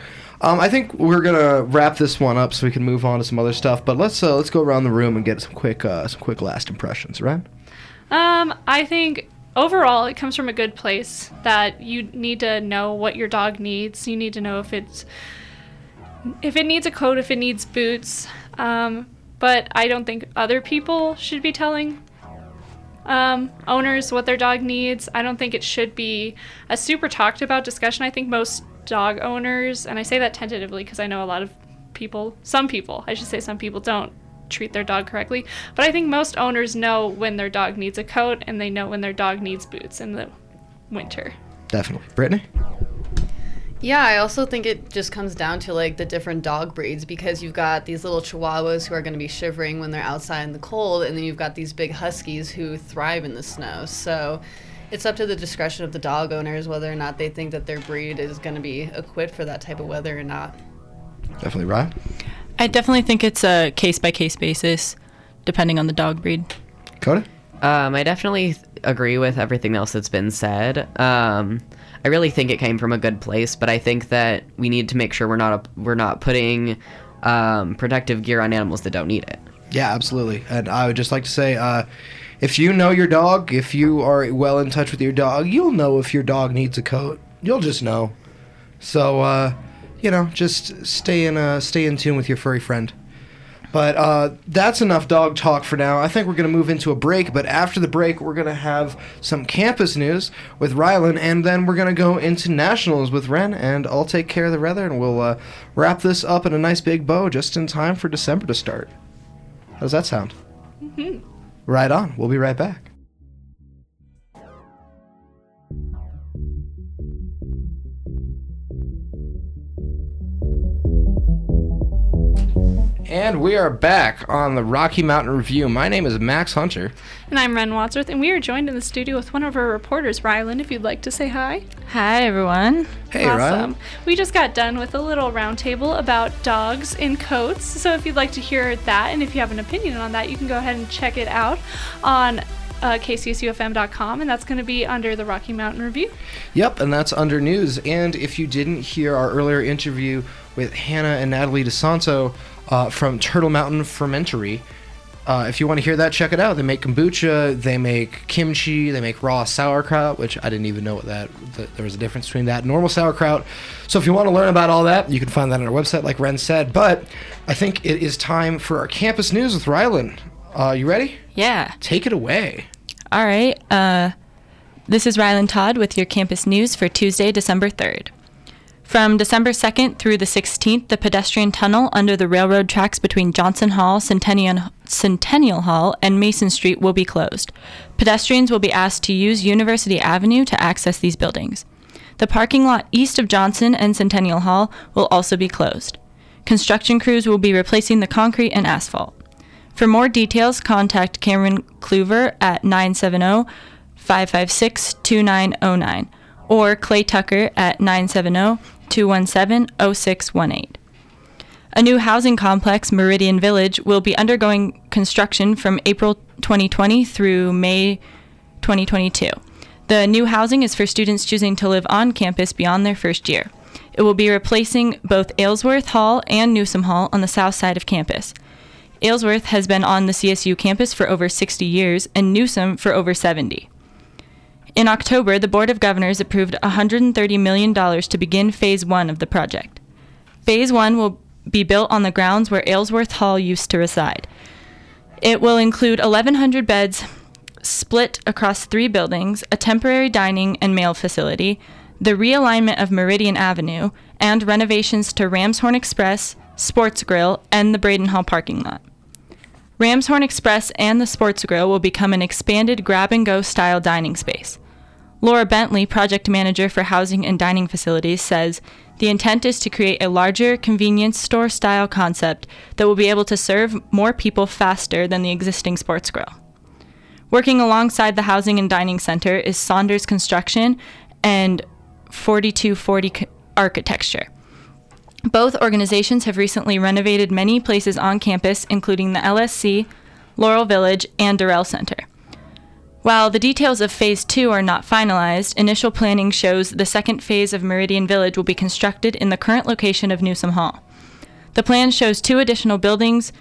I think we're gonna wrap this one up so we can move on to some other stuff. But let's go around the room and get some quick last impressions, right? I think overall it comes from a good place that you need to know what your dog needs. You need to know if it needs a coat, if it needs boots. But I don't think other people should be telling owners what their dog needs. I don't think it should be a super talked about discussion. I think most dog owners, and I say that tentatively because I know a lot of people, some people don't treat their dog correctly, but I think most owners know when their dog needs a coat and they know when their dog needs boots in the winter. Definitely. Brittany? Yeah, I also think it just comes down to like the different dog breeds, because you've got these little Chihuahuas who are going to be shivering when they're outside in the cold, and then you've got these big Huskies who thrive in the snow. So it's up to the discretion of the dog owners whether or not they think that their breed is going to be equipped for that type of weather or not. Definitely, Ryan? I definitely think it's a case-by-case basis, depending on the dog breed. Coda? I definitely agree with everything else that's been said. I really think it came from a good place, but I think that we need to make sure we're not putting protective gear on animals that don't need it. Yeah, absolutely. And I would just like to say... if you know your dog, if you are well in touch with your dog, you'll know if your dog needs a coat. You'll just know. So, just stay in tune with your furry friend. But that's enough dog talk for now. I think we're going to move into a break, but after the break, we're going to have some campus news with Rylan, and then we're going to go into nationals with Ren, and I'll take care of the weather, and we'll wrap this up in a nice big bow just in time for December to start. How does that sound? Mm-hmm. Right on. We'll be right back. And we are back on the Rocky Mountain Review. My name is Max Hunter. And I'm Ren Wadsworth, and we are joined in the studio with one of our reporters, Ryland, if you'd like to say hi. Hi, everyone. Hey, awesome. Ryland. We just got done with a little roundtable about dogs in coats, so if you'd like to hear that, and if you have an opinion on that, you can go ahead and check it out on kcsufm.com, and that's going to be under the Rocky Mountain Review. Yep, and that's under news. And if you didn't hear our earlier interview with Hannah and Natalie DeSanto, from Turtle Mountain Fermentary. If you want to hear that, check it out. They make kombucha, they make kimchi, they make raw sauerkraut, which I didn't even know that there was a difference between that and normal sauerkraut. So if you want to learn about all that, you can find that on our website, like Ren said. But I think it is time for our campus news with Rylan. You ready? Yeah. Take it away. All right. This is Ryland Todd with your campus news for Tuesday, December 3rd. From December 2nd through the 16th, the pedestrian tunnel under the railroad tracks between Johnson Hall, Centennial Hall, and Mason Street will be closed. Pedestrians will be asked to use University Avenue to access these buildings. The parking lot east of Johnson and Centennial Hall will also be closed. Construction crews will be replacing the concrete and asphalt. For more details, contact Cameron Kluver at 970-556-2909 or Clay Tucker at 970-217-0618. A new housing complex, Meridian Village, will be undergoing construction from April 2020 through May 2022. The new housing is for students choosing to live on campus beyond their first year. It will be replacing both Aylesworth Hall and Newsom Hall on the south side of campus. Aylesworth has been on the CSU campus for over 60 years and Newsom for over 70. In October, the Board of Governors approved $130 million to begin Phase 1 of the project. Phase 1 will be built on the grounds where Aylesworth Hall used to reside. It will include 1,100 beds split across three buildings, a temporary dining and mail facility, the realignment of Meridian Avenue, and renovations to Ramshorn Express, Sports Grill, and the Braden Hall parking lot. Ramshorn Express and the Sports Grill will become an expanded grab-and-go style dining space. Laura Bentley, project manager for housing and dining facilities, says the intent is to create a larger convenience store style concept that will be able to serve more people faster than the existing Sports Grill. Working alongside the Housing and Dining Center is Saunders Construction and 4240 Architecture. Both organizations have recently renovated many places on campus, including the LSC, Laurel Village, and Durrell Center. While the details of Phase 2 are not finalized, initial planning shows the second phase of Meridian Village will be constructed in the current location of Newsom Hall. The plan shows two additional buildings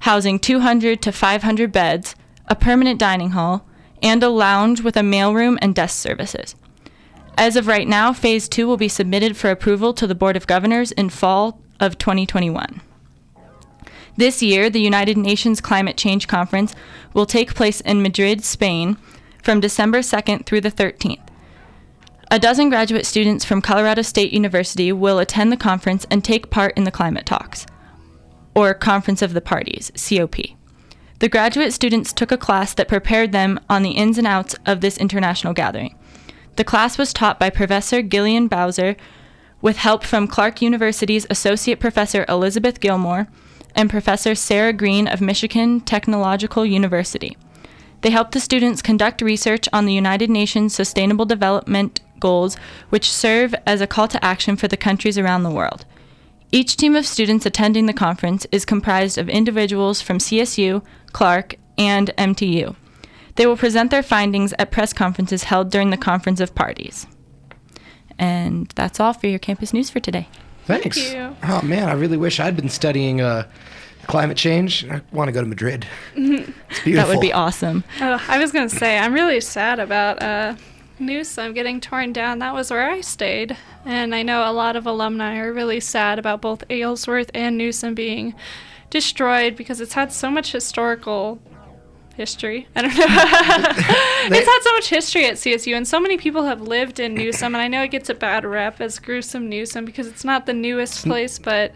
housing 200 to 500 beds, a permanent dining hall, and a lounge with a mailroom and desk services. As of right now, Phase 2 will be submitted for approval to the Board of Governors in fall of 2021. This year, the United Nations Climate Change Conference will take place in Madrid, Spain, from December 2nd through the 13th. A dozen graduate students from Colorado State University will attend the conference and take part in the climate talks, or Conference of the Parties, COP. The graduate students took a class that prepared them on the ins and outs of this international gathering. The class was taught by Professor Gillian Bowser with help from Clark University's Associate Professor Elizabeth Gilmore and Professor Sarah Green of Michigan Technological University. They helped the students conduct research on the United Nations Sustainable Development Goals, which serve as a call to action for the countries around the world. Each team of students attending the conference is comprised of individuals from CSU, Clark, and MTU. They will present their findings at press conferences held during the Conference of Parties. And that's all for your campus news for today. Thanks. Thank you. Oh, man, I really wish I'd been studying climate change. I want to go to Madrid. Mm-hmm. It's beautiful. That would be awesome. Oh, I was going to say, I'm really sad about Newsom getting torn down. That was where I stayed. And I know a lot of alumni are really sad about both Aylesworth and Newsom being destroyed because it's had so much history. I don't know. It's had so much history at CSU, and so many people have lived in Newsom, and I know it gets a bad rep as gruesome Newsom because it's not the newest place, but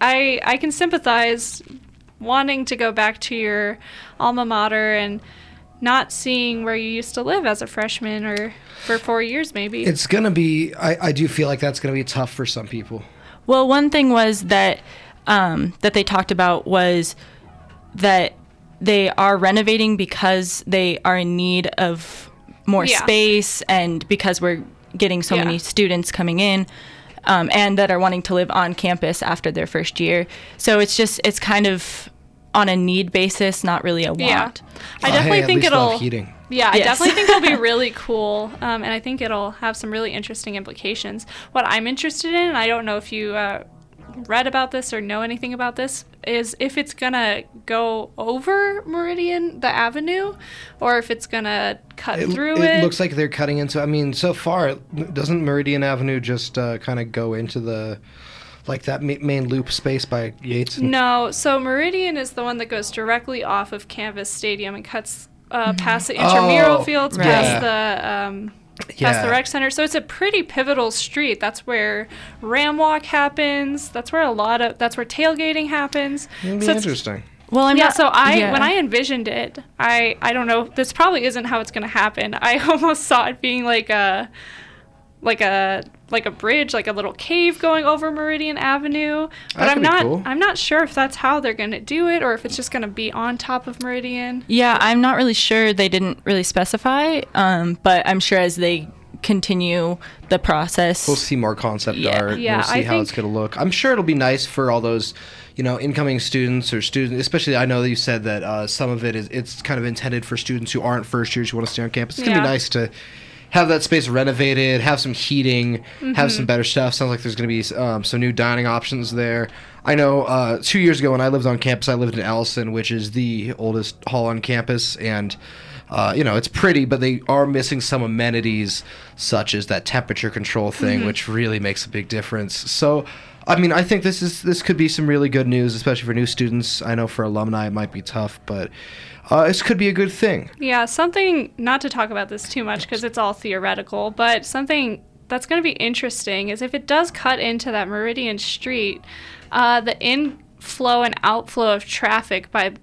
I can sympathize wanting to go back to your alma mater and not seeing where you used to live as a freshman or for 4 years maybe. It's going to be, I do feel like that's going to be tough for some people. Well, one thing was that they talked about was that they are renovating because they are in need of more space and because we're getting so many students coming in and that are wanting to live on campus after their first year. So it's kind of on a need basis, not really a want. Yeah. I definitely think it'll be really cool, and I think it'll have some really interesting implications. What I'm interested in, and I don't know if you read about this or know anything about this, is if it's gonna go over Meridian, the avenue, or if it's gonna cut through it. It looks like they're cutting into, I mean, so far, doesn't Meridian Avenue just kind of go into the, like that main loop space by Yates? No, so Meridian is the one that goes directly off of Canvas Stadium and cuts past the intramural fields, past the past the rec center. So it's a pretty pivotal street. That's where Ram Walk happens. That's where that's where tailgating happens. It'd be interesting. Well, when I envisioned it, I don't know. This probably isn't how it's going to happen. I almost saw it being like a bridge, like a little cave going over Meridian Avenue. But I'm not sure if that's how they're going to do it or if it's just going to be on top of Meridian. Yeah, I'm not really sure. They didn't really specify, but I'm sure as they continue the process, we'll see more concept art. Yeah, we'll see how it's going to look. I'm sure it'll be nice for all those, incoming students, especially. I know that you said that some of it it's kind of intended for students who aren't first years who want to stay on campus. It's going to be nice to have that space renovated, have some heating, have some better stuff. Sounds like there's going to be some new dining options there. I know 2 years ago when I lived on campus, I lived in Allison, which is the oldest hall on campus, and it's pretty, but they are missing some amenities such as that temperature control thing, which really makes a big difference. So, I mean, I think this could be some really good news, especially for new students. I know for alumni it might be tough, but this could be a good thing. Yeah, something, not to talk about this too much because it's all theoretical, but something that's going to be interesting is if it does cut into that Meridian Street, the inflow and outflow of traffic by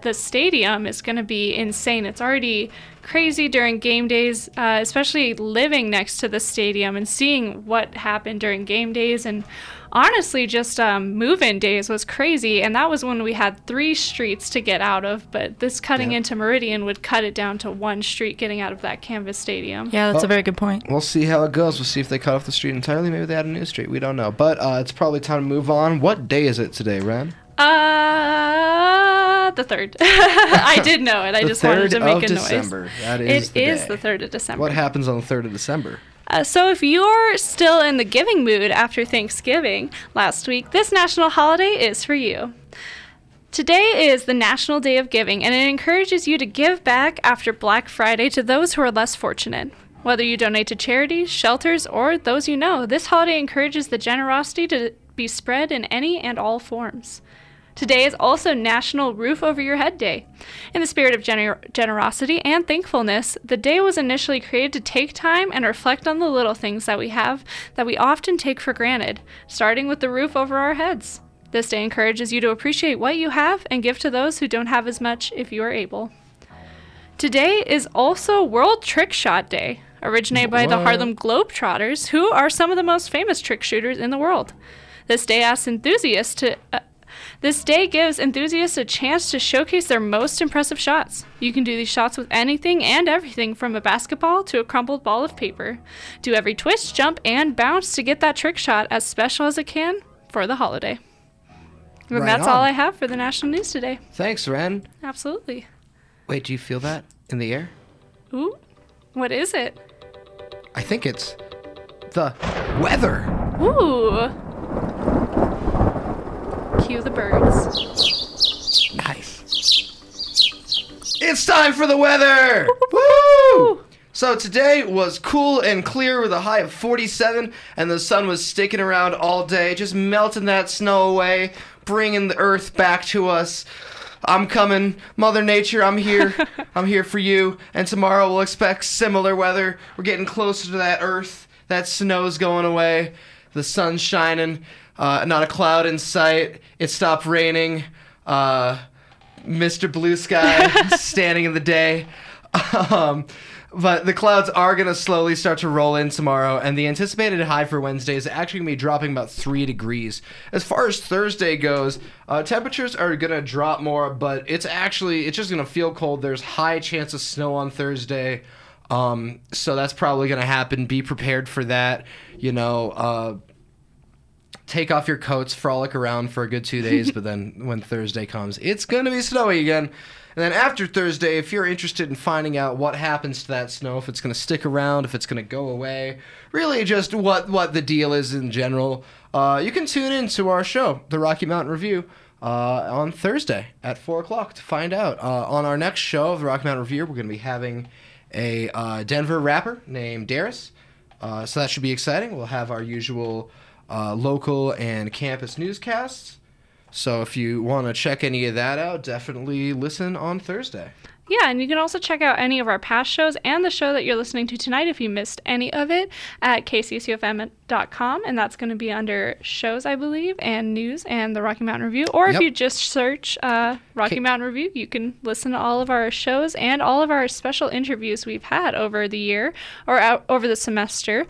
the stadium is going to be insane. It's already crazy during game days, especially living next to the stadium and seeing what happened during game days. And honestly, just move-in days was crazy, and that was when we had 3 streets to get out of, but this cutting into Meridian would cut it down to 1 street getting out of that Canvas Stadium. Yeah, that's a very good point. We'll see how it goes. We'll see if they cut off the street entirely. Maybe they add a new street. We don't know, but it's probably time to move on. What day is it today, Ren? The 3rd. I did know it. I just wanted to make a December noise. That is the 3rd of December. What happens on the 3rd of December? So if you're still in the giving mood after Thanksgiving last week, this national holiday is for you. Today is the National Day of Giving, and it encourages you to give back after Black Friday to those who are less fortunate. Whether you donate to charities, shelters, or those you know, this holiday encourages the generosity to be spread in any and all forms. Today is also National Roof Over Your Head Day. In the spirit of generosity and thankfulness, the day was initially created to take time and reflect on the little things that we have that we often take for granted, starting with the roof over our heads. This day encourages you to appreciate what you have and give to those who don't have as much if you are able. Today is also World Trick Shot Day, originated by the Harlem Globetrotters, who are some of the most famous trick shooters in the world. This day asks enthusiasts to... This day gives enthusiasts a chance to showcase their most impressive shots. You can do these shots with anything and everything from a basketball to a crumpled ball of paper. Do every twist, jump, and bounce to get that trick shot as special as it can for the holiday. And that's all I have for the national news today. Thanks, Ren. Absolutely. Wait, do you feel that in the air? Ooh, what is it? I think it's the weather. Ooh. Cue the birds. Nice. It's time for the weather! Woo! So today was cool and clear with a high of 47, and the sun was sticking around all day, just melting that snow away, bringing the earth back to us. I'm coming. Mother Nature, I'm here. I'm here for you. And tomorrow we'll expect similar weather. We're getting closer to that earth. That snow's going away. The sun's shining. Not a cloud in sight. It stopped raining. Mr. Blue Sky standing in the day. But the clouds are going to slowly start to roll in tomorrow, and the anticipated high for Wednesday is actually going to be dropping about 3 degrees. As far as Thursday goes, temperatures are going to drop more, but it's just going to feel cold. There's high chance of snow on Thursday. So that's probably going to happen. Be prepared for that. Take off your coats, frolic around for a good 2 days, but then when Thursday comes, it's going to be snowy again. And then after Thursday, if you're interested in finding out what happens to that snow, if it's going to stick around, if it's going to go away, really just what the deal is in general, you can tune in to our show, The Rocky Mountain Review, on Thursday at 4 o'clock to find out. On our next show of The Rocky Mountain Review, we're going to be having a Denver rapper named Darius, so that should be exciting. We'll have our usual... local and campus newscasts. So if you want to check any of that out, definitely listen on Thursday. Yeah, and you can also check out any of our past shows and the show that you're listening to tonight if you missed any of it at kcsufm.com, and that's going to be under shows, I believe, and news and the Rocky Mountain Review. Or if you just search Rocky Mountain Review, you can listen to all of our shows and all of our special interviews we've had over the year or over the semester.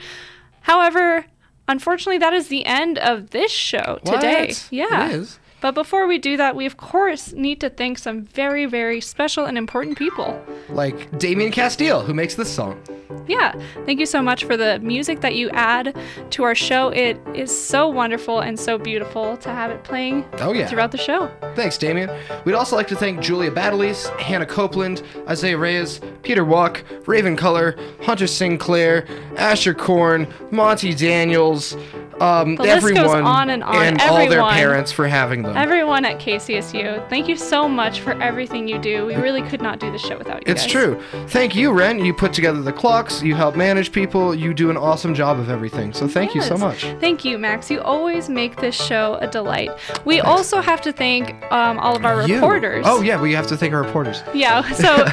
However, unfortunately, that is the end of this show today. Yeah. It is. But before we do that, we, of course, need to thank some very, very special and important people. Like Damien Castile, who makes this song. Yeah. Thank you so much for the music that you add to our show. It is so wonderful and so beautiful to have it playing throughout the show. Thanks, Damien. We'd also like to thank Julia Battleys, Hannah Copeland, Isaiah Reyes, Peter Walk, Raven Color, Hunter Sinclair, Asher Korn, Monty Daniels, everyone, on and everyone, all their parents for having them. Everyone at KCSU, thank you so much for everything you do. We really could not do this show without you guys. It's true. Thank you, Ren. You put together the clocks. You help manage people. You do an awesome job of everything. So thank you so much. Thank you, Max. You always make this show a delight. We also have to thank all of our reporters. Oh, yeah. We have to thank our reporters. Yeah. So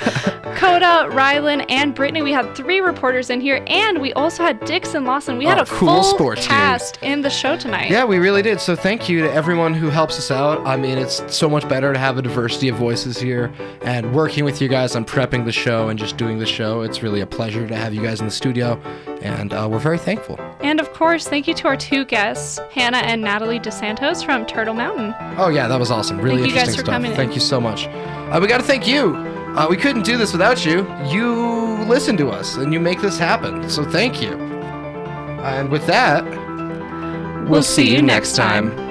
Coda, Ryland, and Brittany, we had three reporters in here. And we also had Dixon Lawson. We had a cool full cast in the show tonight. Yeah, we really did. So thank you to everyone who helps us out. I mean, it's so much better to have a diversity of voices here, and working with you guys on prepping the show and just doing the show, it's really a pleasure to have you guys in the studio, and we're very thankful. And of course, thank you to our two guests, Hannah and Natalie DeSanto from Turtle Mountain. Oh yeah, that was awesome. Really interesting stuff. Thank you so much. We got to thank you. We couldn't do this without you. You listen to us, and you make this happen. So thank you. And with that, we'll see you next time.